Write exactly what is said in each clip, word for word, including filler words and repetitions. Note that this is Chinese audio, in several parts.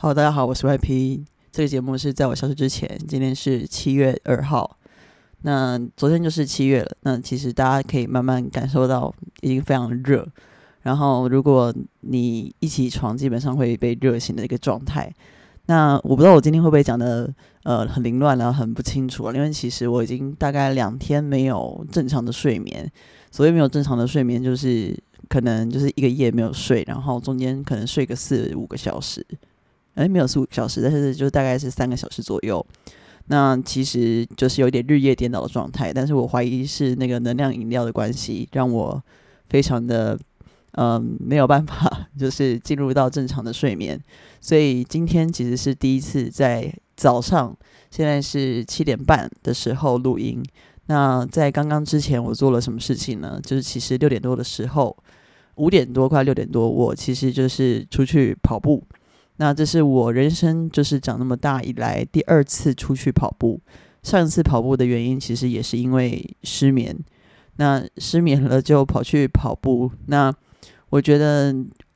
Hello， 大家好，我是 Y P。这个节目是在我消失之前，今天是七月二号。那昨天就是七月了，那其实大家可以慢慢感受到已经非常热，然后如果你一起床基本上会被热醒的一个状态。那我不知道我今天会不会讲的呃很凌乱啊，很不清楚啊，因为其实我已经大概两天没有正常的睡眠。所谓没有正常的睡眠，就是可能就是一个夜没有睡，然后中间可能睡个四五个小时，哎，没有四五个小时，但是就大概是三个小时左右。那其实就是有点日夜颠倒的状态，但是我怀疑是那个能量饮料的关系，让我非常的。嗯，没有办法，就是进入到正常的睡眠，所以今天其实是第一次在早上，现在是七点半的时候录音。那在刚刚之前，我做了什么事情呢？就是其实六点多的时候，五点多快六点多，我其实就是出去跑步。那这是我人生就是长那么大以来第二次出去跑步。上一次跑步的原因，其实也是因为失眠。那失眠了就跑去跑步，那。我觉得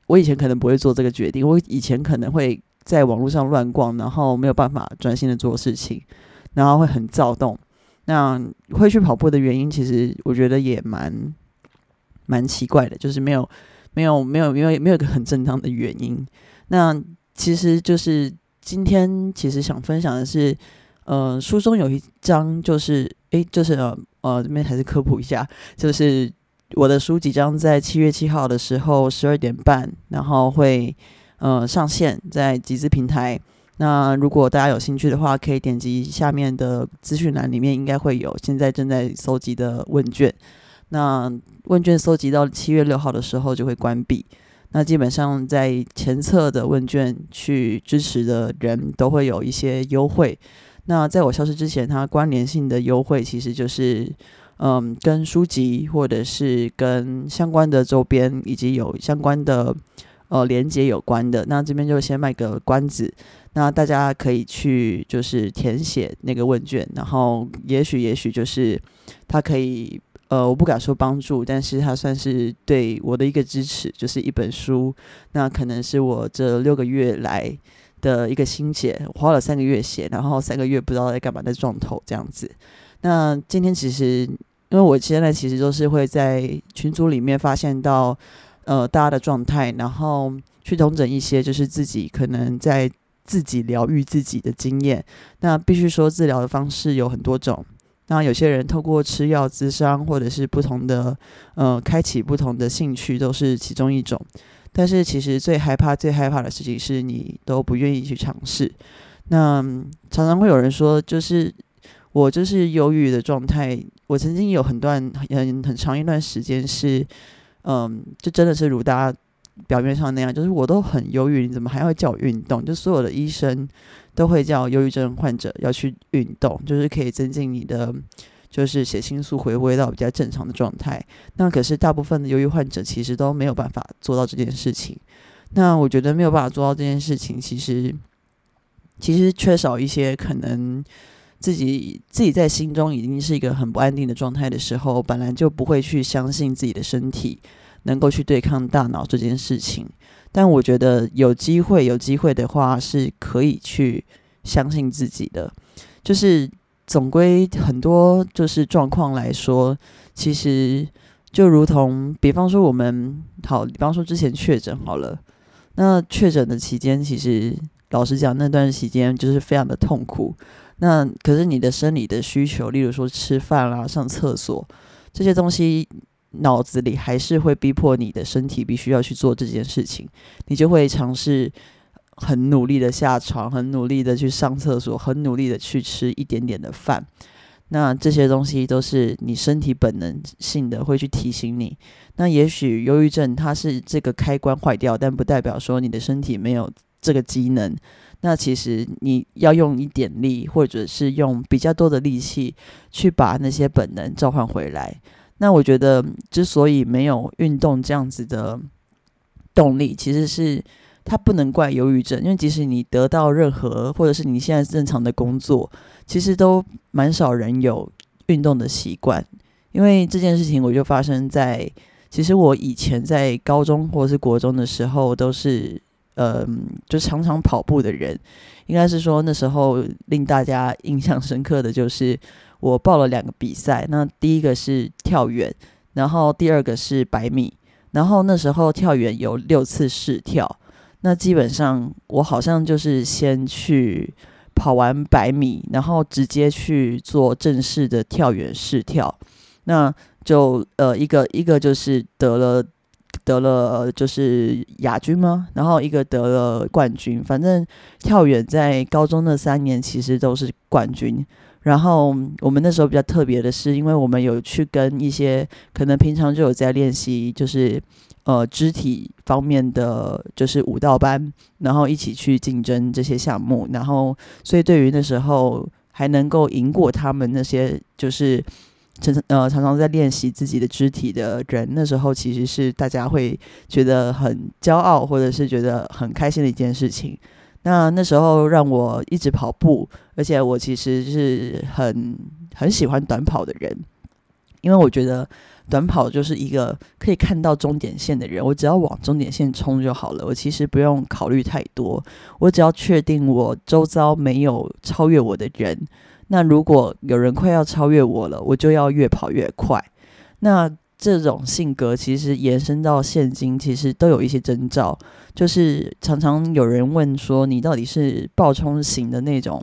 我以前可能不会做这个决定，我以前可能会在网络上乱逛，然后没有办法专心的做事情，然后会很躁动。那会去跑步的原因，其实我觉得也蛮蛮奇怪的，就是没有没有没有没有没有一个很正当的原因。那其实就是今天其实想分享的是，呃，书中有一章就是，诶，就是呃呃这边还是科普一下，就是。我的书即将在七月七号的时候十二点半，然后会呃上线在集资平台。那如果大家有兴趣的话，可以点击下面的资讯栏，里面应该会有现在正在搜集的问卷。那问卷搜集到七月六号的时候就会关闭。那基本上在前测的问卷去支持的人都会有一些优惠。那在我消失之前，它关联性的优惠其实就是。嗯，跟书籍或者是跟相关的周边以及有相关的呃连结有关的，那这边就先卖个关子。那大家可以去就是填写那个问卷，然后也许也许就是它可以呃，我不敢说帮助，但是它算是对我的一个支持，就是一本书。那可能是我这六个月来的一个心血，我花了三个月写，然后三个月不知道在干嘛，在撞头这样子。那今天其实。因为我现在其实都是会在群组里面发现到呃大家的状态，然后去统整一些就是自己可能在自己疗愈自己的经验。那必须说治疗的方式有很多种，那有些人透过吃药咨商，或者是不同的呃开启不同的兴趣，都是其中一种。但是其实最害怕最害怕的事情是你都不愿意去尝试。那常常会有人说，就是我就是忧郁的状态，我曾经有很段很很长一段时间是，嗯，就真的是如大家表面上那样，就是我都很忧郁，你怎么还要叫我运动？就所有的医生都会叫忧郁症患者要去运动，就是可以增进你的就是血清素回归到比较正常的状态。那可是大部分的忧郁患者其实都没有办法做到这件事情。那我觉得没有办法做到这件事情，其实其实缺少一些可能。自己自己在心中已经是一个很不安定的状态的时候，本来就不会去相信自己的身体能够去对抗大脑这件事情。但我觉得有机会有机会的话，是可以去相信自己的。就是总归很多就是状况来说，其实就如同比方说我们好，比方说之前确诊好了，那确诊的期间，其实老实讲那段期间就是非常的痛苦。那可是你的生理的需求，例如说吃饭啦、啊、上厕所这些东西，脑子里还是会逼迫你的身体必须要去做这件事情，你就会尝试很努力的下床，很努力的去上厕所，很努力的去吃一点点的饭。那这些东西都是你身体本能性的会去提醒你。那也许忧郁症它是这个开关坏掉，但不代表说你的身体没有这个机能。那其实你要用一点力，或者是用比较多的力气去把那些本能召唤回来。那我觉得之所以没有运动这样子的动力，其实是它不能怪忧郁症，因为即使你得到任何，或者是你现在正常的工作，其实都蛮少人有运动的习惯。因为这件事情我就发生在，其实我以前在高中或是国中的时候都是呃，就常常跑步的人，应该是说那时候令大家印象深刻的就是我报了两个比赛，那第一个是跳远，然后第二个是百米，然后那时候跳远有六次试跳，那基本上我好像就是先去跑完百米，然后直接去做正式的跳远试跳，那就呃一个一个就是得了。得了就是亚军吗？然后一个得了冠军，反正跳远在高中那三年其实都是冠军。然后我们那时候比较特别的是，因为我们有去跟一些可能平常就有在练习，就是呃肢体方面的就是舞蹈班，然后一起去竞争这些项目。然后所以对于那时候还能够赢过他们那些就是。呃、常常在练习自己的肢体的人，那时候其实是大家会觉得很骄傲或者是觉得很开心的一件事情。那那时候让我一直跑步，而且我其实是很很喜欢短跑的人，因为我觉得短跑就是一个可以看到终点线的人，我只要往终点线冲就好了，我其实不用考虑太多，我只要确定我周遭没有超越我的人，那如果有人快要超越我了，我就要越跑越快。那这种性格其实延伸到现今其实都有一些征兆，就是常常有人问说你到底是暴冲型的那种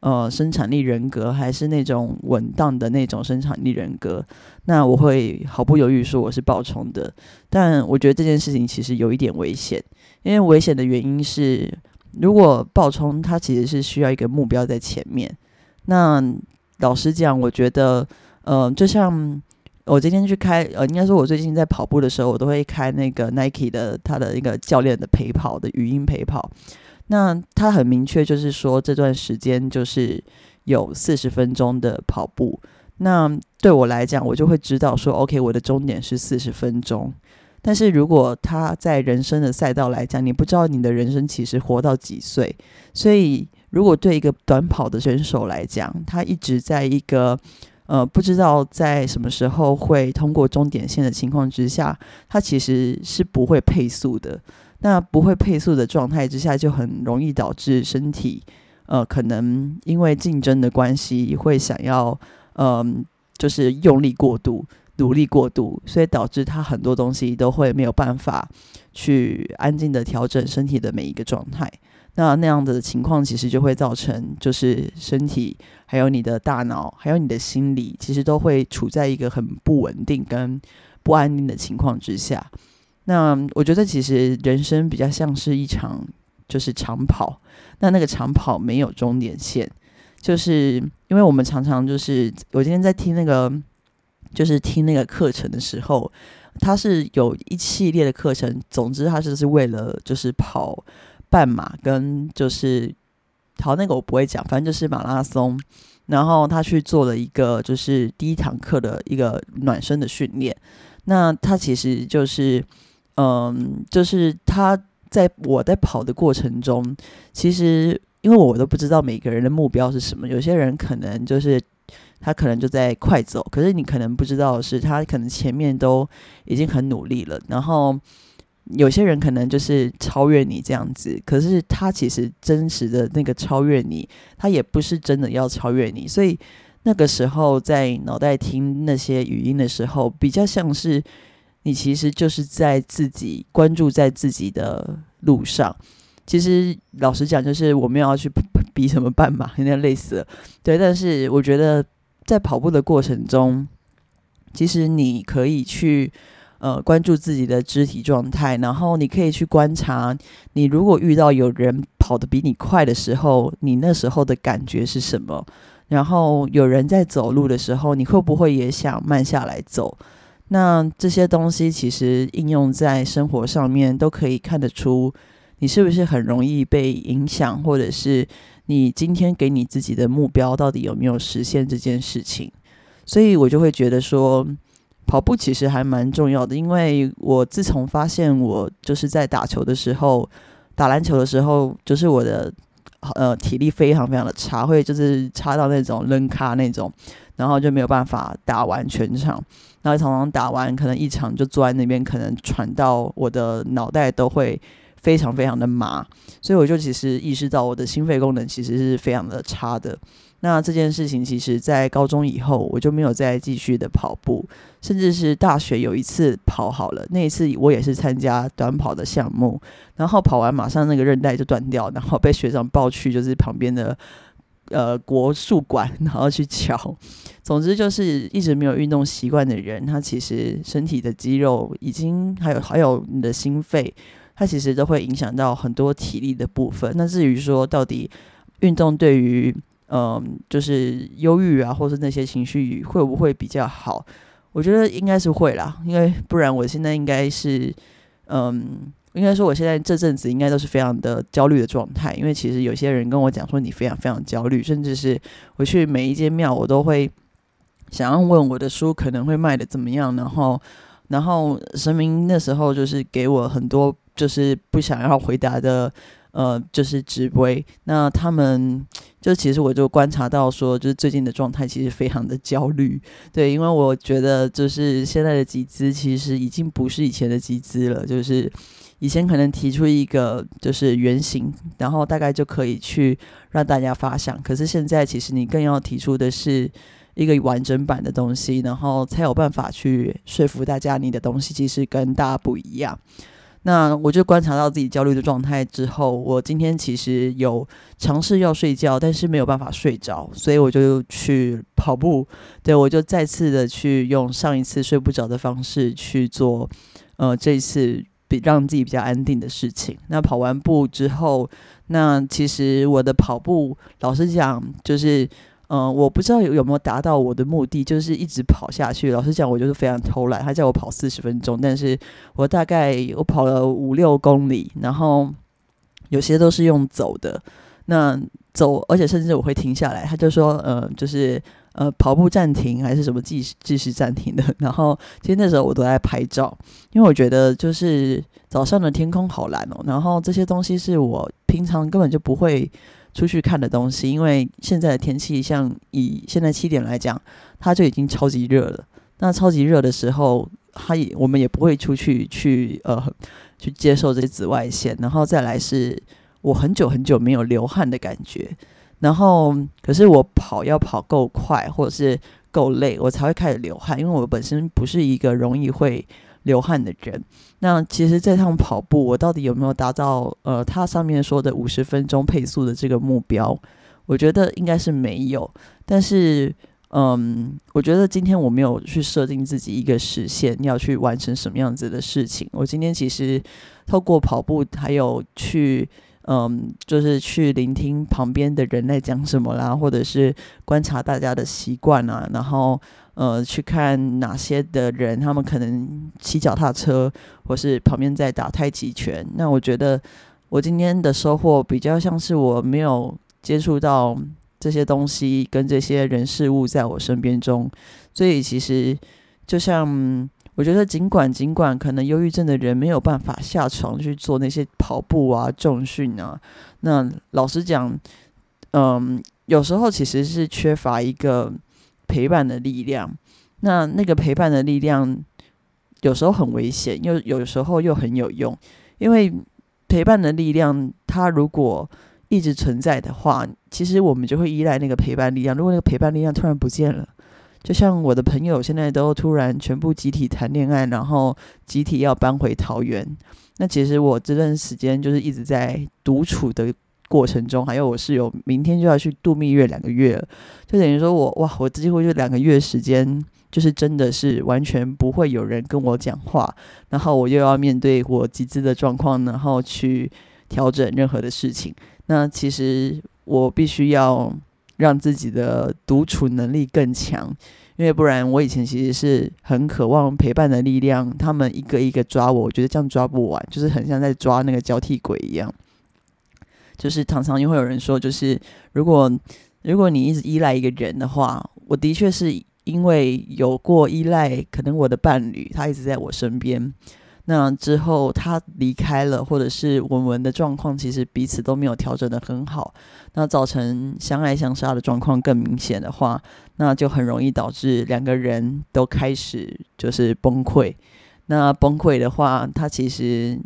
呃生产力人格，还是那种稳当的那种生产力人格，那我会毫不犹豫说我是暴冲的。但我觉得这件事情其实有一点危险，因为危险的原因是如果暴冲它其实是需要一个目标在前面。那老实讲，我觉得，呃，就像我今天去开，呃，应该说我最近在跑步的时候，我都会开那个 Nike 的他的一个教练的陪跑的语音陪跑。那他很明确，就是说这段时间就是有四十分钟的跑步。那对我来讲，我就会知道说 ，OK， 我的终点是四十分钟。但是如果他在人生的赛道来讲，你不知道你的人生其实活到几岁，所以如果对一个短跑的选手来讲，他一直在一个呃不知道在什么时候会通过终点线的情况之下，他其实是不会配速的。那不会配速的状态之下，就很容易导致身体呃可能因为竞争的关系会想要呃就是用力过度。努力过度，所以导致他很多东西都会没有办法去安静的调整身体的每一个状态。那那样的情况其实就会造成就是身体还有你的大脑还有你的心理其实都会处在一个很不稳定跟不安定的情况之下。那我觉得其实人生比较像是一场就是长跑，那那个长跑没有终点线，就是因为我们常常就是我今天在听那个就是听那个课程的时候，它是有一系列的课程，总之它就是为了就是跑半马跟就是好那个我不会讲，反正就是马拉松，然后他去做了一个就是第一堂课的一个暖身的训练。那他其实就是嗯就是他在我在跑的过程中，其实因为我都不知道每个人的目标是什么，有些人可能就是他可能就在快走，可是你可能不知道的是他可能前面都已经很努力了，然后有些人可能就是超越你这样子，可是他其实真实的那个超越你他也不是真的要超越你，所以那个时候在脑袋听那些语音的时候，比较像是你其实就是在自己关注在自己的路上。其实老实讲，就是我没有要去比什么半马，有点累死了。对，但是我觉得在跑步的过程中，其实你可以去呃关注自己的肢体状态，然后你可以去观察，你如果遇到有人跑得比你快的时候，你那时候的感觉是什么？然后有人在走路的时候，你会不会也想慢下来走？那这些东西其实应用在生活上面，都可以看得出。你是不是很容易被影响，或者是你今天给你自己的目标到底有没有实现这件事情？所以我就会觉得说，跑步其实还蛮重要的，因为我自从发现我就是在打球的时候，打篮球的时候，就是我的呃体力非常非常的差，会就是差到那种扔咖那种，然后就没有办法打完全场，然后常常打完可能一场就坐在那边，可能喘到我的脑袋都会非常非常的麻，所以我就其实意识到我的心肺功能其实是非常的差的。那这件事情其实在高中以后我就没有再继续的跑步，甚至是大学有一次跑好了，那一次我也是参加短跑的项目，然后跑完马上那个韧带就断掉，然后被学长抱去就是旁边的呃国术馆然后去瞧。总之就是一直没有运动习惯的人，他其实身体的肌肉已经还有还有你的心肺，它其实都会影响到很多体力的部分。那至于说到底运动对于嗯，就是忧郁啊或是那些情绪会不会比较好，我觉得应该是会啦，因为不然我现在应该是嗯，应该说我现在这阵子应该都是非常的焦虑的状态。因为其实有些人跟我讲说你非常非常焦虑，甚至是我去每一间庙我都会想要问我的书可能会卖的怎么样，然后然后神明那时候就是给我很多就是不想要回答的呃，就是直播，那他们就其实我就观察到说，就是最近的状态其实非常的焦虑，对，因为我觉得就是现在的集资其实已经不是以前的集资了，就是以前可能提出一个就是原型，然后大概就可以去让大家发想，可是现在其实你更要提出的是一个完整版的东西，然后才有办法去说服大家你的东西其实跟大家不一样。那我就观察到自己焦虑的状态之后，我今天其实有尝试要睡觉，但是没有办法睡着，所以我就去跑步。对，我就再次的去用上一次睡不着的方式去做呃，这一次比让自己比较安定的事情。那跑完步之后，那其实我的跑步老实讲就是嗯，我不知道 有, 有没有达到我的目的，就是一直跑下去。老实讲，我就是非常偷懒。他叫我跑四十分钟，但是我大概我跑了五六公里，然后有些都是用走的。那走，而且甚至我会停下来。他就说，呃，就是呃，跑步暂停还是什么计时计时暂停的。然后其实那时候我都在拍照，因为我觉得就是早上的天空好蓝哦。然后这些东西是我平常根本就不会出去看的东西，因为现在的天气像以现在七点来讲它就已经超级热了，那超级热的时候它也我们也不会出去去呃去接受这些紫外线，然后再来是我很久很久没有流汗的感觉，然后可是我跑要跑够快或者是够累我才会开始流汗，因为我本身不是一个容易会流汗的人。那其实这趟跑步我到底有没有达到呃，它上面说的五十分钟配速的这个目标，我觉得应该是没有，但是嗯，我觉得今天我没有去设定自己一个时限要去完成什么样子的事情。我今天其实透过跑步还有去嗯，就是去聆听旁边的人在讲什么啦，或者是观察大家的习惯啊，然后呃，去看哪些的人他们可能骑脚踏车或是旁边在打太极拳。那我觉得我今天的收获比较像是我没有接触到这些东西跟这些人事物在我身边中，所以其实就像我觉得尽管尽管可能忧郁症的人没有办法下床去做那些跑步啊重训啊，那老实讲嗯，有时候其实是缺乏一个陪伴的力量，那那个陪伴的力量有时候很危险，又有时候又很有用，因为陪伴的力量它如果一直存在的话，其实我们就会依赖那个陪伴力量。如果那个陪伴力量突然不见了，就像我的朋友现在都突然全部集体谈恋爱，然后集体要搬回桃园，那其实我这段时间就是一直在独处的过程中，还有我室友明天就要去度蜜月两个月了，就等于说我哇，我几乎就两个月时间，就是真的是完全不会有人跟我讲话，然后我又要面对我集资的状况，然后去调整任何的事情。那其实我必须要让自己的独处能力更强，因为不然我以前其实是很渴望陪伴的力量，他们一个一个抓我，我觉得这样抓不完，就是很像在抓那个交替鬼一样。就是常常又会有人说，就是如果如果你一直依赖一个人的话，我的确是因为有过依赖，可能我的伴侣他一直在我身边，那之后他离开了，或者是我们的状况其实彼此都没有调整得很好，那造成相爱相杀的状况更明显的话，那就很容易导致两个人都开始就是崩溃。那崩溃的话，他其实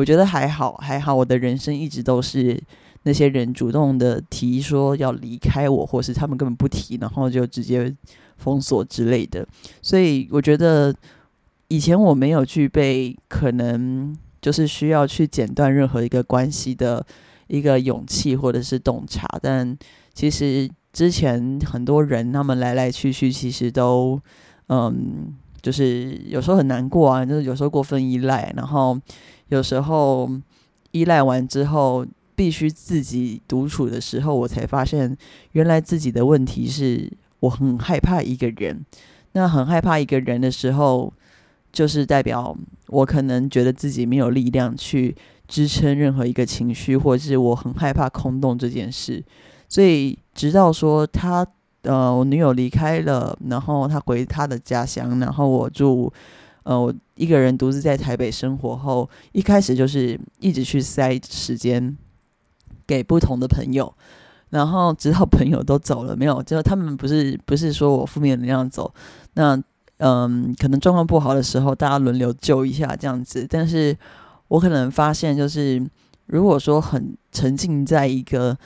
我觉得还好还好，我的人生一直都是那些人主动的提说要离开我，或是他们根本不提，然后就直接封锁之类的。所以我觉得以前我没有具备可能就是需要去剪断任何一个关系的一个勇气或者是洞察，但其实之前很多人他们来来去去，其实都嗯，就是有时候很难过啊，就是有时候过分依赖，然后有时候依赖完之后必须自己独处的时候，我才发现原来自己的问题是我很害怕一个人。那很害怕一个人的时候，就是代表我可能觉得自己没有力量去支撑任何一个情绪，或是我很害怕空洞这件事。所以直到说他呃，我女友离开了，然后她回她的家乡，然后我住呃，我一个人独自在台北生活后，一开始就是一直去塞时间给不同的朋友，然后直到朋友都走了，没有，就他们不是不是说我负面能量走，那嗯，可能状况不好的时候，大家轮流救一下这样子。但是我可能发现，就是如果说很沉浸在一个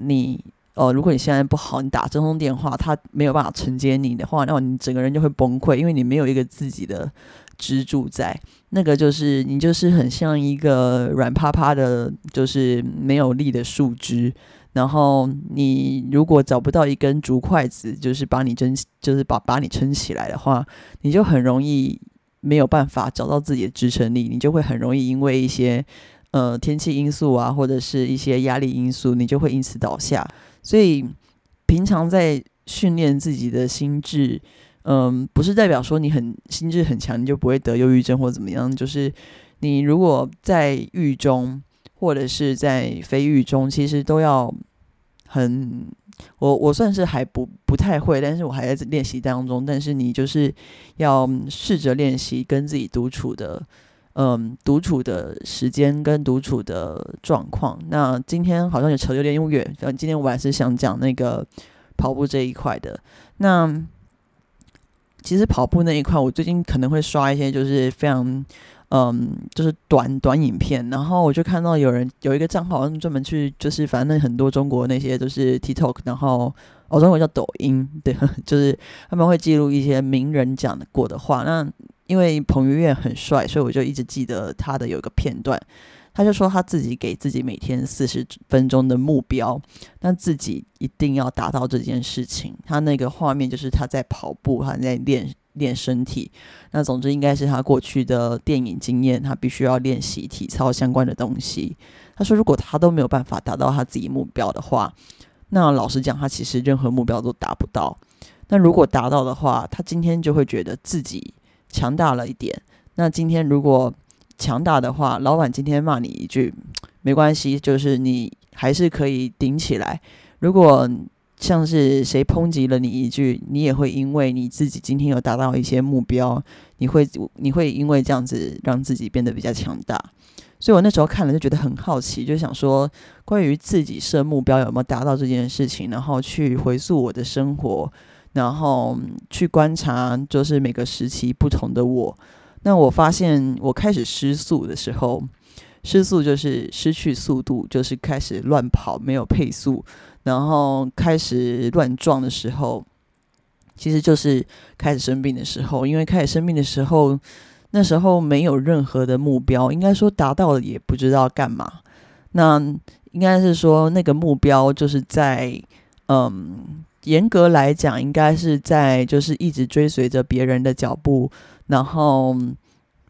你哦，如果你现在不好，你打这通电话，他没有办法承接你的话，那你整个人就会崩溃，因为你没有一个自己的支柱在。那个就是你就是很像一个软趴趴的，就是没有力的树枝。然后你如果找不到一根竹筷子，就是把你撑，就是把把你撑起来的话，你就很容易没有办法找到自己的支撑力，你就会很容易因为一些呃天气因素啊，或者是一些压力因素，你就会因此倒下。所以平常在训练自己的心智，嗯，不是代表说你很心智很强，你就不会得忧郁症或怎么样。就是你如果在狱中或者是在非狱中，其实都要很，我我算是还不不太会，但是我还在练习当中。但是你就是要试着练习跟自己独处的。嗯，独处的时间跟独处的状况。那今天好像也扯得有点远，今天我还是想讲那个跑步这一块的。那其实跑步那一块，我最近可能会刷一些就是非常嗯，就是短短影片，然后我就看到有人有一个账号专门去，就是反正很多中国那些就是 TikTok， 然后哦，中国叫抖音，对，就是他们会记录一些名人讲过的话。那因为彭于晏很帅，所以我就一直记得他的有一个片段，他就说他自己给自己每天四十分钟的目标，那自己一定要达到这件事情。他那个画面就是他在跑步，他在练练身体，那总之应该是他过去的电影经验，他必须要练习体操相关的东西。他说如果他都没有办法达到他自己目标的话，那老实讲他其实任何目标都达不到。那如果达到的话，他今天就会觉得自己强大了一点。那今天如果强大的话，老板今天骂你一句没关系，就是你还是可以顶起来。如果像是谁抨击了你一句，你也会因为你自己今天有达到一些目标，你会你会因为这样子让自己变得比较强大。所以我那时候看了就觉得很好奇，就想说关于自己设目标有没有达到这件事情，然后去回溯我的生活，然后去观察就是每个时期不同的我。那我发现我开始失速的时候，失速就是失去速度，就是开始乱跑没有配速，然后开始乱撞的时候，其实就是开始生病的时候。因为开始生病的时候，那时候没有任何的目标，应该说达到了也不知道干嘛。那应该是说那个目标就是在嗯严格来讲，应该是在就是一直追随着别人的脚步，然后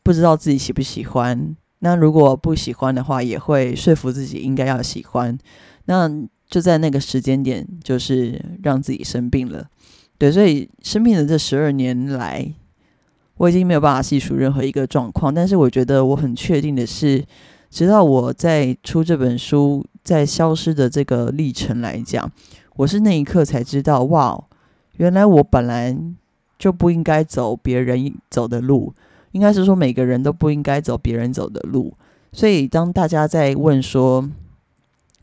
不知道自己喜不喜欢。那如果不喜欢的话，也会说服自己应该要喜欢。那就在那个时间点，就是让自己生病了。对，所以生病的这十二年来，我已经没有办法细数任何一个状况。但是我觉得我很确定的是，直到我在出这本书，在消失的这个历程来讲，我是那一刻才知道，哇，原来我本来就不应该走别人走的路，应该是说每个人都不应该走别人走的路。所以当大家在问说，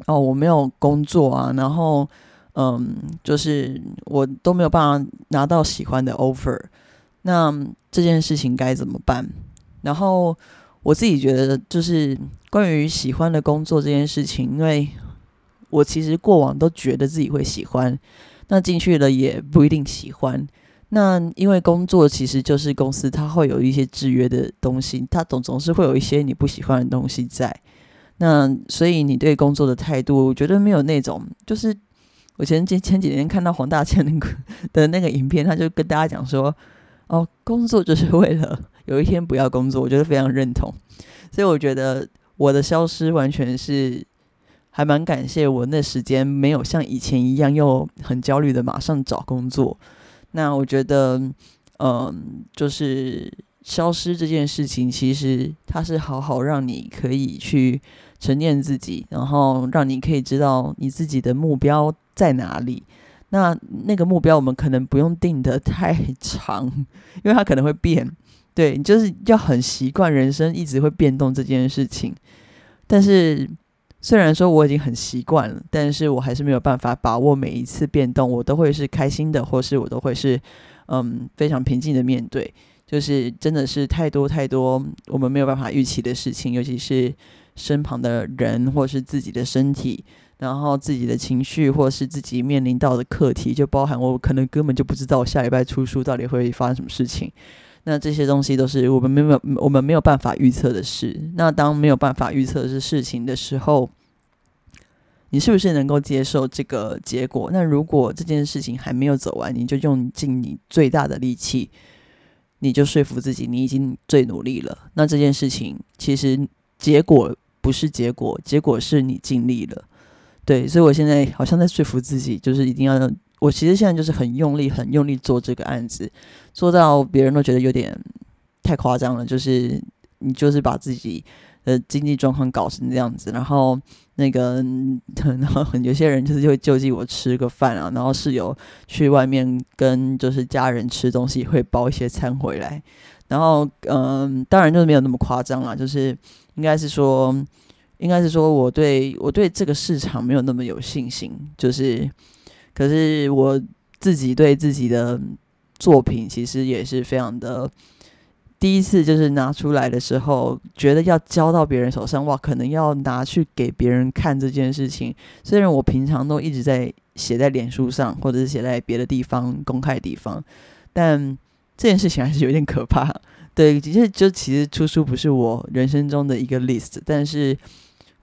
哦，我没有工作啊，然后，嗯，就是我都没有办法拿到喜欢的 offer， 那这件事情该怎么办？然后我自己觉得就是关于喜欢的工作这件事情，因为我其实过往都觉得自己会喜欢，那进去了也不一定喜欢。那因为工作其实就是公司它会有一些制约的东西，它总总是会有一些你不喜欢的东西在，那所以你对工作的态度，我觉得没有那种就是我前前几天看到黄大千的那个影片，他就跟大家讲说哦，工作就是为了有一天不要工作，我觉得非常认同。所以我觉得我的消失完全是还蛮感谢我那时间没有像以前一样又很焦虑的马上找工作。那我觉得嗯，就是消失这件事情其实它是好好让你可以去沉淀自己，然后让你可以知道你自己的目标在哪里。那那个目标我们可能不用定得太长，因为它可能会变，对，就是要很习惯人生一直会变动这件事情。但是虽然说我已经很习惯了，但是我还是没有办法把握每一次变动，我都会是开心的，或是我都会是嗯非常平静的面对。就是真的是太多太多我们没有办法预期的事情，尤其是身旁的人，或是自己的身体，然后自己的情绪，或是自己面临到的课题，就包含我可能根本就不知道下礼拜出书到底会发生什么事情。那这些东西都是我们没有我们没有办法预测的事。那当没有办法预测的事情的时候，你是不是能够接受这个结果？那如果这件事情还没有走完，你就用尽你最大的力气，你就说服自己你已经最努力了。那这件事情其实结果不是结果，结果是你尽力了。对，所以我现在好像在说服自己，就是一定要，我其实现在就是很用力很用力做这个案子，做到别人都觉得有点太夸张了，就是你就是把自己的经济状况搞成这样子，然后那个然后有些人就是会救济我吃个饭啊，然后室友去外面跟就是家人吃东西会包一些餐回来，然后嗯，当然就是没有那么夸张啦，就是应该是说应该是说我对我对这个市场没有那么有信心，就是可是我自己对自己的作品其实也是非常的，第一次就是拿出来的时候觉得要交到别人手上，哇，可能要拿去给别人看这件事情，虽然我平常都一直在写在脸书上或者是写在别的地方公开的地方，但这件事情还是有点可怕。对，就就其实出书不是我人生中的一个 list， 但是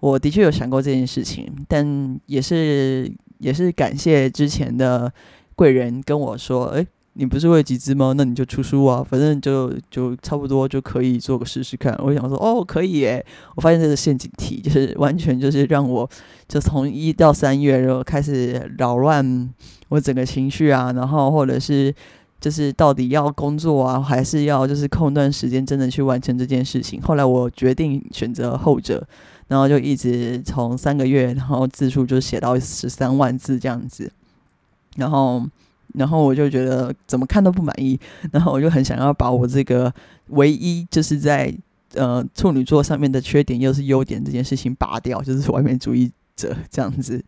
我的确有想过这件事情，但也是也是感谢之前的贵人跟我说，诶，你不是会集资吗？那你就出书啊，反正就就差不多就可以做个试试看。我想说哦，可以耶。我发现这个陷阱题就是完全就是让我就从一到三月就开始扰乱我整个情绪啊，然后或者是就是到底要工作啊，还是要就是空段时间真的去完成这件事情。后来我决定选择后者，然后就一直从三个月，然后字数就写到十三万字这样子，然后然后我就觉得怎么看都不满意，然后我就很想要把我这个唯一就是在呃处女座上面的缺点又是优点这件事情拔掉，就是完美主义者这样子，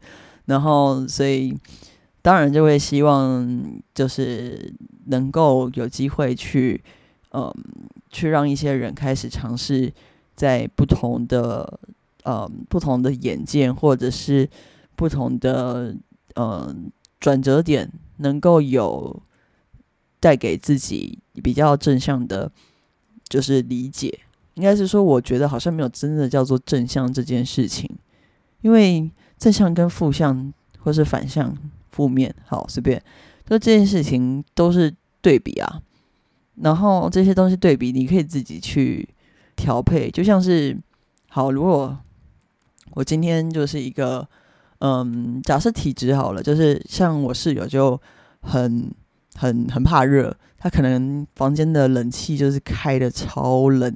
然后所以当然就会希望就是能够有机会去嗯，去让一些人开始尝试在不同的呃、嗯、不同的眼界，或者是不同的呃、嗯、转折点，能够有带给自己比较正向的就是理解。应该是说我觉得好像没有真的叫做正向这件事情，因为正向跟负向或是反向负面，好随便，就这件事情都是对比啊，然后这些东西对比你可以自己去调配。就像是好，如果我今天就是一个嗯，假设体质好了，就是像我室友就很很很怕热，他可能房间的冷气就是开的超冷，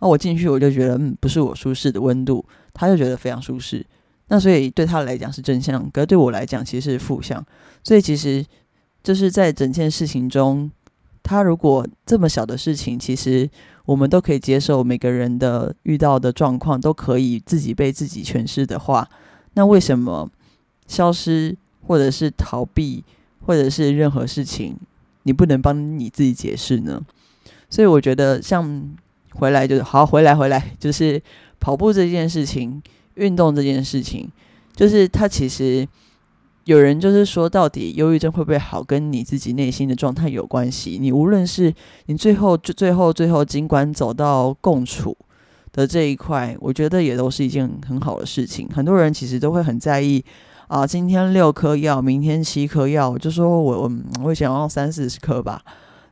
那我进去我就觉得嗯，不是我舒适的温度，他就觉得非常舒适，那所以对他来讲是正向，可是对我来讲其实是负向。所以其实就是在整件事情中，他如果这么小的事情，其实我们都可以接受，每个人的遇到的状况都可以自己被自己诠释的话，那为什么消失或者是逃避或者是任何事情你不能帮你自己解释呢？所以我觉得像回来就是好回来回来，就是跑步这件事情，运动这件事情，就是它其实有人就是说，到底忧郁症会不会好，跟你自己内心的状态有关系。你无论是你最后最后最后尽管走到共处的这一块，我觉得也都是一件很好的事情。很多人其实都会很在意啊，今天六颗药，明天七颗药，我就说我我我想要三四十颗吧。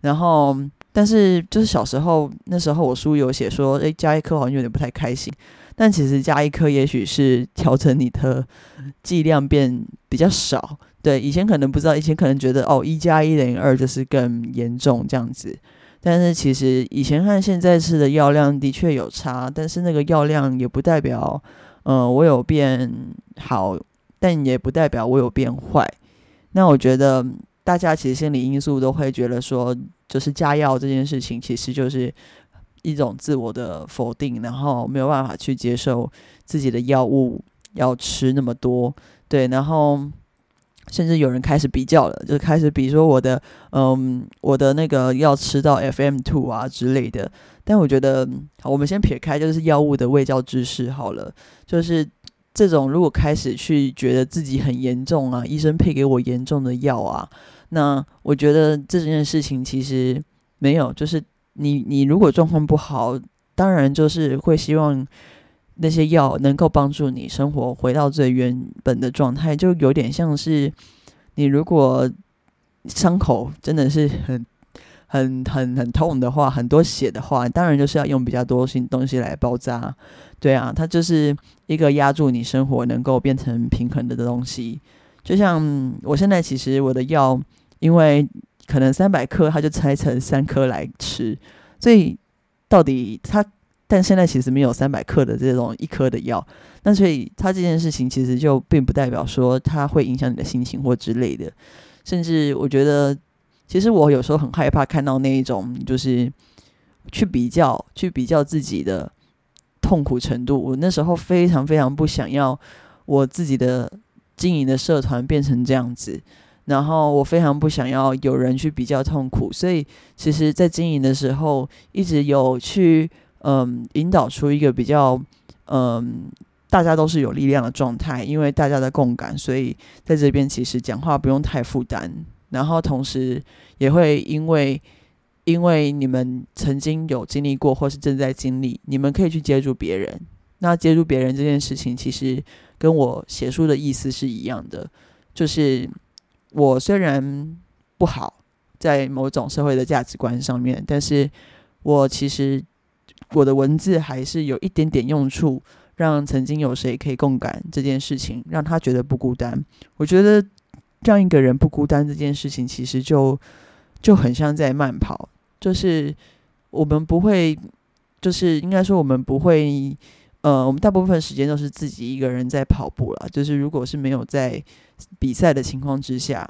然后，但是就是小时候那时候，我书有写说，哎，加一颗好像有点不太开心。但其实加一颗也许是调整你的剂量变比较少，对，以前可能不知道，以前可能觉得哦，一加一等于二就是更严重这样子，但是其实以前和现在吃的药量的确有差，但是那个药量也不代表，嗯、呃，我有变好，但也不代表我有变坏。那我觉得大家其实心理因素都会觉得说，就是加药这件事情其实就是一种自我的否定，然后没有办法去接受自己的药物要吃那么多，对，然后甚至有人开始比较了，就开始比说我的嗯我的那个要吃到 F M 二 啊之类的。但我觉得我们先撇开就是药物的卫教知识好了，就是这种如果开始去觉得自己很严重啊，医生配给我严重的药啊，那我觉得这件事情其实没有，就是你你如果状况不好，当然就是会希望那些药能够帮助你生活回到最原本的状态，就有点像是你如果伤口真的是很很很很痛的话，很多血的话，当然就是要用比较多新东西来包扎，对啊，它就是一个压住你生活能够变成平衡的东西。就像我现在其实我的药，因为可能三百克，他就拆成三颗来吃，所以到底他，但现在其实没有三百克的这种一颗的药，那所以他这件事情其实就并不代表说他会影响你的心情或之类的，甚至我觉得，其实我有时候很害怕看到那一种就是去比较，去比较自己的痛苦程度，我那时候非常非常不想要我自己的经营的社团变成这样子。然后我非常不想要有人去比较痛苦，所以其实在经营的时候一直有去嗯引导出一个比较嗯大家都是有力量的状态，因为大家的共感，所以在这边其实讲话不用太负担，然后同时也会因为因为你们曾经有经历过或是正在经历，你们可以去接触别人，那接触别人这件事情其实跟我写书的意思是一样的，就是我虽然不好，在某种社会的价值观上面，但是我其实我的文字还是有一点点用处，让曾经有谁可以共感这件事情，让他觉得不孤单。我觉得让一个人不孤单这件事情，其实就就很像在慢跑，就是我们不会，就是应该说我们不会。呃，我们大部分时间都是自己一个人在跑步啦，就是如果是没有在比赛的情况之下，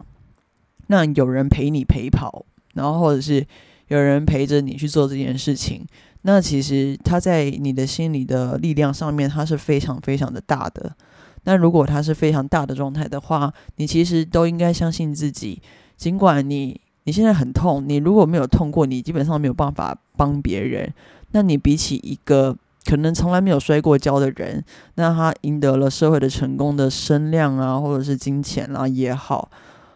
那有人陪你陪跑，然后或者是有人陪着你去做这件事情，那其实它在你的心理的力量上面，它是非常非常的大的。那如果它是非常大的状态的话，你其实都应该相信自己，尽管你你现在很痛，你如果没有痛过，你基本上没有办法帮别人，那你比起一个可能从来没有摔过跤的人，那他赢得了社会的成功的声量啊，或者是金钱啊也好，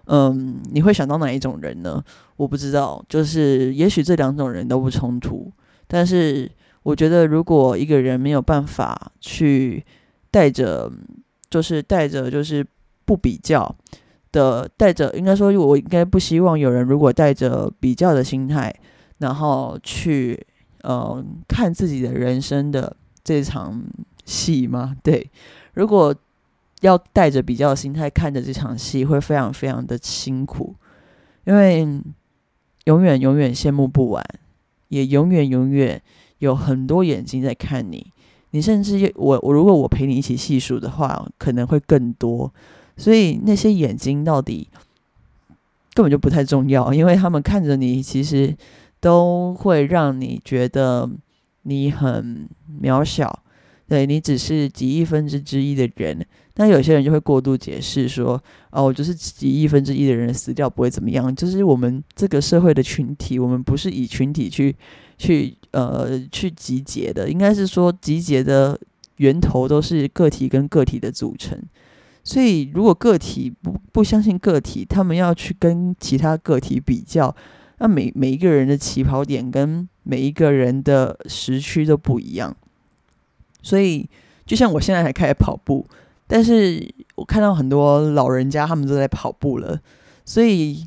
嗯，你会想到哪一种人呢？我不知道，就是也许这两种人都不冲突，但是我觉得如果一个人没有办法去带着，就是带着就是不比较的，带着应该说我应该不希望有人如果带着比较的心态，然后去。呃，看自己的人生的这场戏吗？对，如果要带着比较的心态看着这场戏，会非常非常的辛苦，因为永远永远羡慕不完，也永远永远有很多眼睛在看你，你甚至我我如果我陪你一起细数的话，可能会更多，所以那些眼睛到底根本就不太重要，因为他们看着你，其实。都会让你觉得你很渺小，对，你只是几亿分之之一的人，但有些人就会过度解释说，哦，就是几亿分之一的人死掉不会怎么样，就是我们这个社会的群体，我们不是以群体去去呃去集结的，应该是说集结的源头都是个体跟个体的组成。所以如果个体 不, 不相信个体，他们要去跟其他个体比较，那 每, 每一个人的起跑点跟每一个人的时区都不一样。所以就像我现在还开始跑步，但是我看到很多老人家他们都在跑步了，所以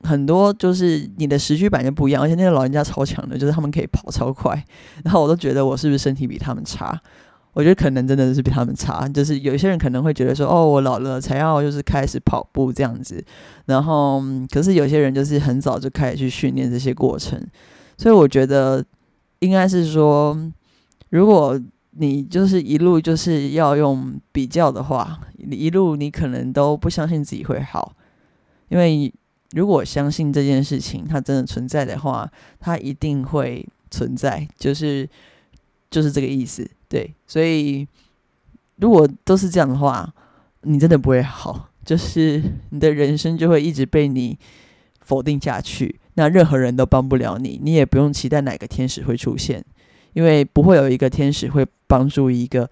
很多就是你的时区版就不一样，而且那个老人家超强的，就是他们可以跑超快，然后我都觉得我是不是身体比他们差，我觉得可能真的是比他们差，就是有些人可能会觉得说，哦，我老了才要就是开始跑步这样子，然后可是有些人就是很早就开始去训练这些过程。所以我觉得应该是说，如果你就是一路就是要用比较的话，一路你可能都不相信自己会好，因为如果相信这件事情它真的存在的话，它一定会存在，就是就是这个意思。对，所以如果都是这样的话，你真的不会好，就是你的人生就会一直被你否定下去，那任何人都帮不了你，你也不用期待哪个天使会出现，因为不会有一个天使会帮助一个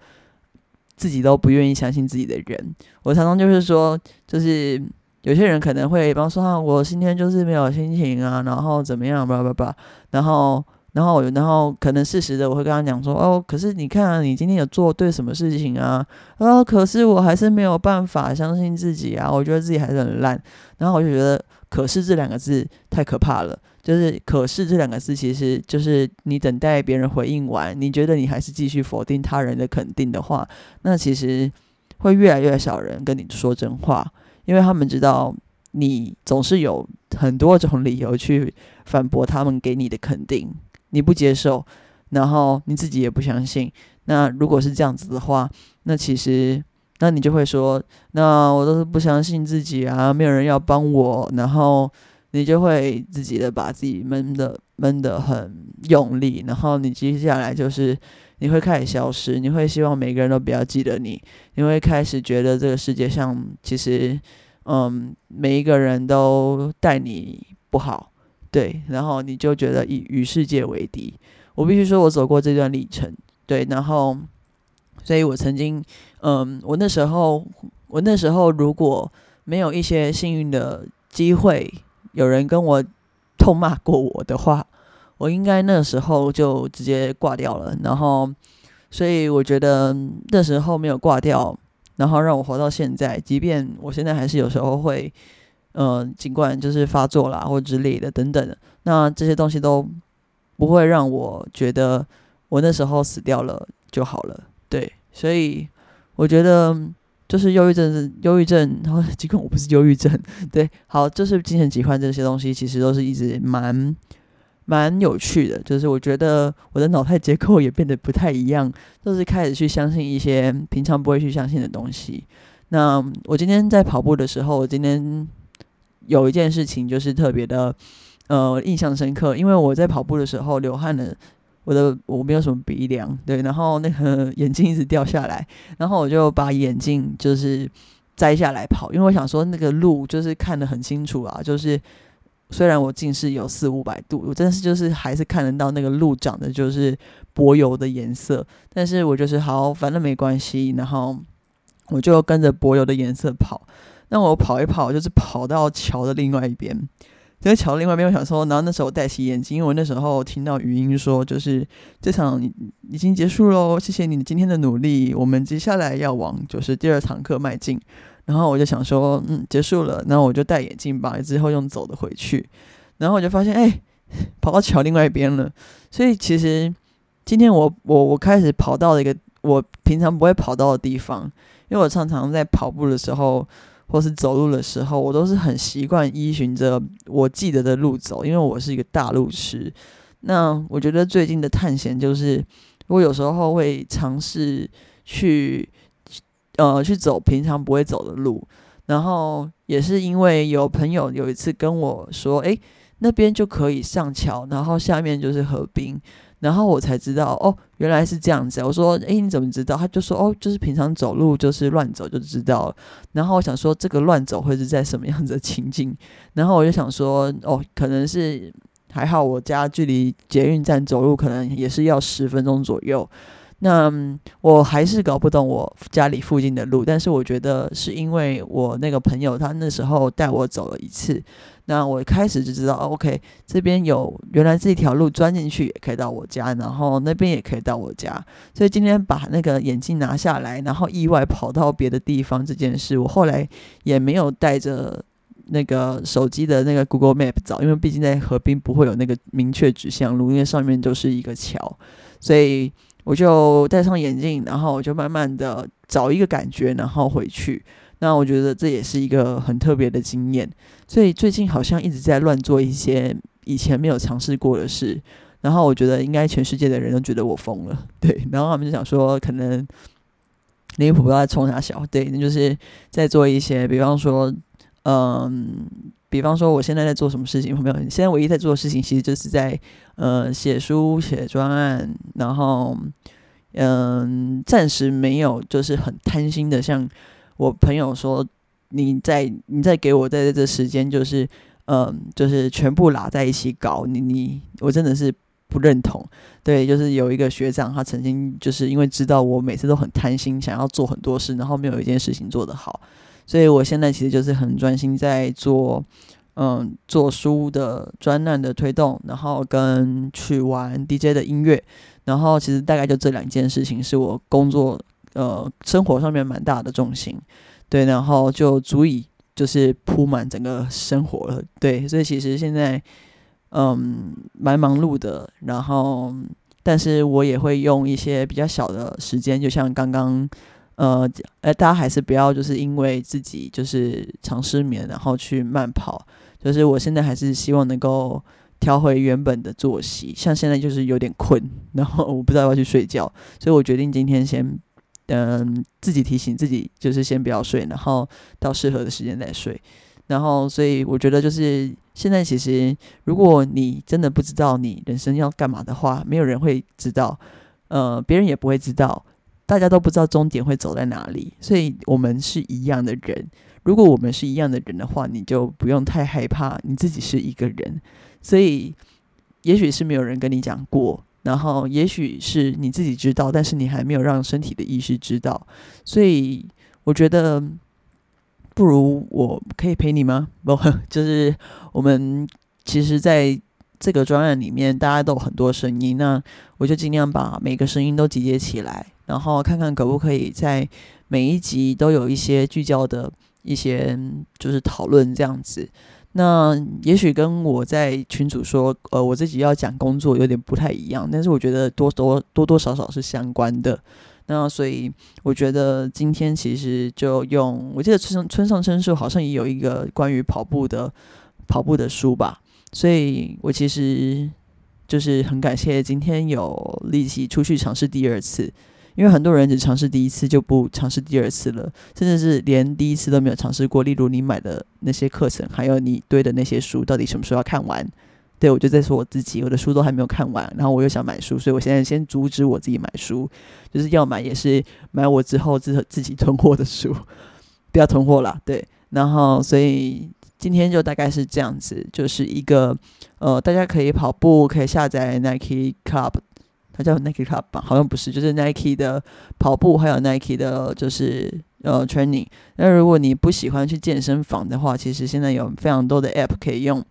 自己都不愿意相信自己的人。我常常就是说，就是有些人可能会帮说、啊、我今天就是没有心情啊，然后怎么样吧吧吧，然后然后然后可能事实的我会跟他讲说，哦，可是你看、啊、你今天有做对什么事情啊，然后、哦、可是我还是没有办法相信自己啊，我觉得自己还是很烂。然后我就觉得可是这两个字太可怕了，就是可是这两个字其实就是你等待别人回应完，你觉得你还是继续否定他人的肯定的话，那其实会越来越少人跟你说真话，因为他们知道你总是有很多种理由去反驳他们给你的肯定，你不接受，然后你自己也不相信。那如果是这样子的话，那其实那你就会说，那我都是不相信自己啊，没有人要帮我，然后你就会自己的把自己闷的闷的很用力，然后你接下来就是你会开始消失，你会希望每个人都不要记得你，你会开始觉得这个世界上其实嗯每一个人都待你不好。对，然后你就觉得以与世界为敌。我必须说我走过这段历程，对，然后所以我曾经嗯我那时候我那时候如果没有一些幸运的机会，有人跟我痛骂过我的话，我应该那时候就直接挂掉了。然后所以我觉得那时候没有挂掉，然后让我活到现在，即便我现在还是有时候会呃，尽管就是发作啦或之类的等等的，那这些东西都不会让我觉得我那时候死掉了就好了。对，所以我觉得就是忧郁症忧郁症然后尽管我不是忧郁症，对，好，就是精神疾患这些东西其实都是一直蛮蛮有趣的，就是我觉得我的脑袋结构也变得不太一样，就是开始去相信一些平常不会去相信的东西。那我今天在跑步的时候，我今天有一件事情就是特别的呃印象深刻，因为我在跑步的时候流汗了，我的我没有什么鼻梁，对，然后那个眼镜一直掉下来，然后我就把眼镜就是摘下来跑，因为我想说那个路就是看得很清楚啊，就是虽然我近视有四五百度，但是就是还是看得到那个路长的就是柏油的颜色，但是我就是好反正没关系，然后我就跟着柏油的颜色跑。那我跑一跑就是跑到桥的另外一边，这个桥的另外一边我想说，然后那时候我戴起眼镜，因为我那时候听到语音说就是这场已经结束咯，谢谢你今天的努力，我们接下来要往就是第二堂课迈进，然后我就想说嗯结束了，然后我就戴眼镜吧，之后用走的回去，然后我就发现哎、欸、跑到桥另外一边了。所以其实今天我我我开始跑到了一个我平常不会跑到的地方，因为我常常在跑步的时候或是走路的时候，我都是很习惯依循着我记得的路走，因为我是一个大路痴。那我觉得最近的探险就是，我有时候会尝试去，呃，去走平常不会走的路。然后也是因为有朋友有一次跟我说，哎，那边就可以上桥，然后下面就是河滨。然后我才知道哦，原来是这样子。我说诶你怎么知道？他就说哦，就是平常走路就是乱走就知道了。然后我想说这个乱走会是在什么样子的情境，然后我就想说哦，可能是还好我家距离捷运站走路可能也是要十分钟左右。那我还是搞不懂我家里附近的路，但是我觉得是因为我那个朋友他那时候带我走了一次，那我开始就知道 OK 这边有，原来这条路钻进去也可以到我家，然后那边也可以到我家，所以今天把那个眼镜拿下来然后意外跑到别的地方这件事，我后来也没有带着那个手机的那个 Google Map 找，因为毕竟在河滨不会有那个明确指向路，因为上面就是一个桥，所以我就戴上眼镜，然后我就慢慢的找一个感觉，然后回去。那我觉得这也是一个很特别的经验，所以最近好像一直在乱做一些以前没有尝试过的事，然后我觉得应该全世界的人都觉得我疯了，对，然后他们就想说可能离谱不知道在冲啥小，对，就是在做一些，比方说嗯，比方说我现在在做什么事情，没有，现在唯一在做的事情其实就是在呃写书写专案，然后嗯、呃、暂时没有就是很贪心的像我朋友说你再你再给我在这时间就是嗯、呃、就是全部拉在一起搞你你我真的是不认同，对，就是有一个学长，他曾经就是因为知道我每次都很贪心想要做很多事，然后没有一件事情做得好，所以我现在其实就是很专心在做，嗯，做书的专案的推动，然后跟去玩 D J 的音乐，然后其实大概就这两件事情是我工作呃生活上面蛮大的重心，对，然后就足以就是铺满整个生活了，对，所以其实现在嗯蛮忙碌的，然后但是我也会用一些比较小的时间，就像刚刚。呃，大家还是不要就是因为自己就是常失眠然后去慢跑，就是我现在还是希望能够调回原本的作息，像现在就是有点困，然后我不知道要去睡觉，所以我决定今天先嗯、呃、自己提醒自己就是先不要睡，然后到适合的时间再睡，然后所以我觉得就是现在其实如果你真的不知道你人生要干嘛的话，没有人会知道，呃，别人也不会知道，大家都不知道终点会走在哪里，所以我们是一样的人。如果我们是一样的人的话，你就不用太害怕你自己是一个人。所以，也许是没有人跟你讲过，然后也许是你自己知道，但是你还没有让身体的意识知道。所以，我觉得不如我可以陪你吗？不，就是我们其实在这个专案里面，大家都有很多声音，那我就尽量把每个声音都集结起来。然后看看可不可以在每一集都有一些聚焦的一些就是讨论这样子。那也许跟我在群组说，呃，我自己要讲工作有点不太一样，但是我觉得多多多多少少是相关的。那所以我觉得今天其实就用，我记得村村上春树好像也有一个关于跑步的跑步的书吧，所以我其实就是很感谢今天有力气出去尝试第二次。因为很多人只尝试第一次就不尝试第二次了，甚至是连第一次都没有尝试过，例如你买的那些课程还有你堆的那些书到底什么时候要看完，对，我就在说我自己，我的书都还没有看完，然后我又想买书，所以我现在先阻止我自己买书，就是要买也是买我之后自自己囤货的书，不要囤货啦，对，然后所以今天就大概是这样子，就是一个呃，大家可以跑步可以下载 Nike Club，它叫 Nike Club 吧，好像不是，就是 Nike 的跑步，还有 Nike 的就是呃 Training。那如果你不喜欢去健身房的话，其实现在有非常多的 App 可以用。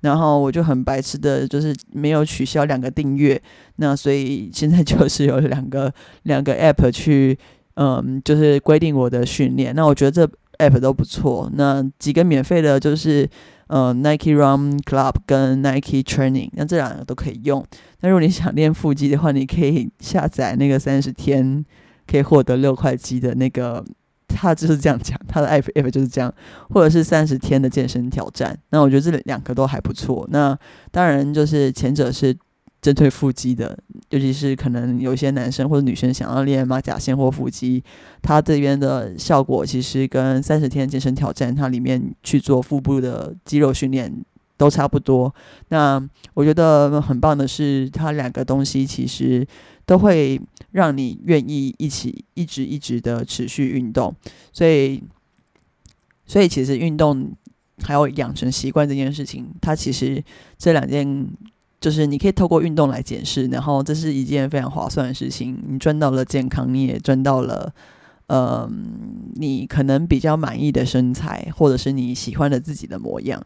然后我就很白痴的，就是没有取消两个订阅。那所以现在就是有两个两个 App 去，嗯，就是规定我的训练。那我觉得这 App 都不错。那几个免费的，就是。呃 Nike Run Club 跟 Nike Training， 那这两个都可以用。那如果你想练腹肌的话，你可以下载那个三十天可以获得六块肌的那个，他就是这样讲，他的 app 就是这样，或者是三十天的健身挑战。那我觉得这两个都还不错。那当然就是前者是针对腹肌的，尤其是可能有些男生或者女生想要练马甲线或腹肌，它这边的效果其实跟三十天健身挑战它里面去做腹部的肌肉训练都差不多。那我觉得很棒的是，它两个东西其实都会让你愿意一起一直一直的持续运动。所以，所以其实运动还有养成习惯这件事情，它其实这两件。就是你可以透过运动来检视，然后这是一件非常划算的事情，你赚到了健康，你也赚到了呃，你可能比较满意的身材，或者是你喜欢的自己的模样。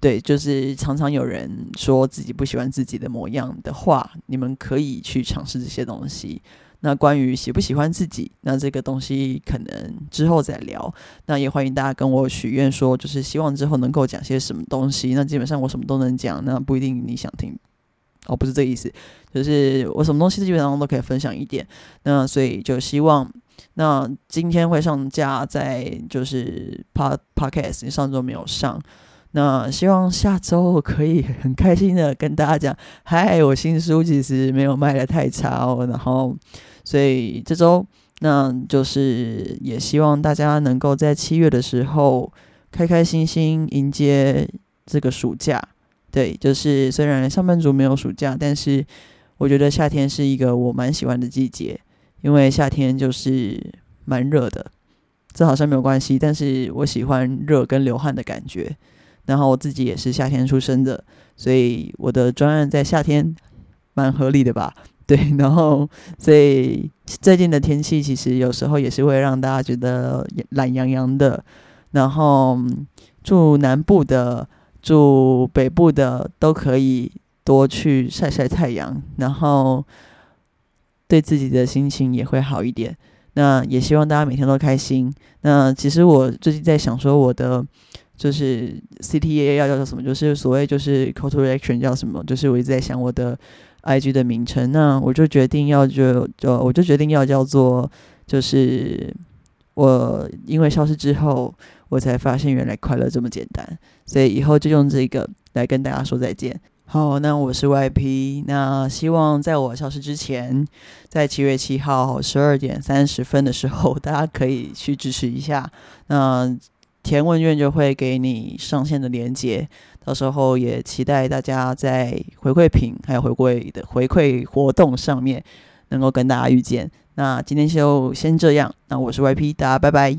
对，就是常常有人说自己不喜欢自己的模样的话，你们可以去尝试这些东西。那关于喜不喜欢自己，那这个东西可能之后再聊。那也欢迎大家跟我许愿说，就是希望之后能够讲些什么东西。那基本上我什么都能讲，那不一定你想听。哦，不是这个意思，就是我什么东西基本上都可以分享一点。那所以就希望，那今天会上架在就是 podcast， 上周没有上，那希望下周我可以很开心的跟大家讲，嗨，我新书其实没有卖得太差哦。然后，所以这周那就是也希望大家能够在七月的时候开开心心迎接这个暑假。对，就是虽然上班族没有暑假，但是我觉得夏天是一个我蛮喜欢的季节，因为夏天就是蛮热的，这好像没有关系，但是我喜欢热跟流汗的感觉。然后我自己也是夏天出生的，所以我的专案在夏天蛮合理的吧。对，然后所以最近的天气其实有时候也是会让大家觉得懒洋洋的。然后住南部的住北部的都可以多去晒晒太阳，然后对自己的心情也会好一点。那也希望大家每天都开心。那其实我最近在想说，我的就是 C T A 要叫什么，就是所谓就是 call to action 叫什么，就是我一直在想我的 I G 的名称。那我就决定要就就我就决定要叫做，就是我因为消失之后，我才发现原来快乐这么简单，所以以后就用这个来跟大家说再见。好，那我是 Y P， 那希望在我消失之前，在七月七号十二点三十分的时候，大家可以去支持一下。那填问卷就会给你上线的连结，到时候也期待大家在回馈品还有回馈的回馈活动上面能够跟大家遇见。那今天就先这样，那我是 Y P， 大家拜拜。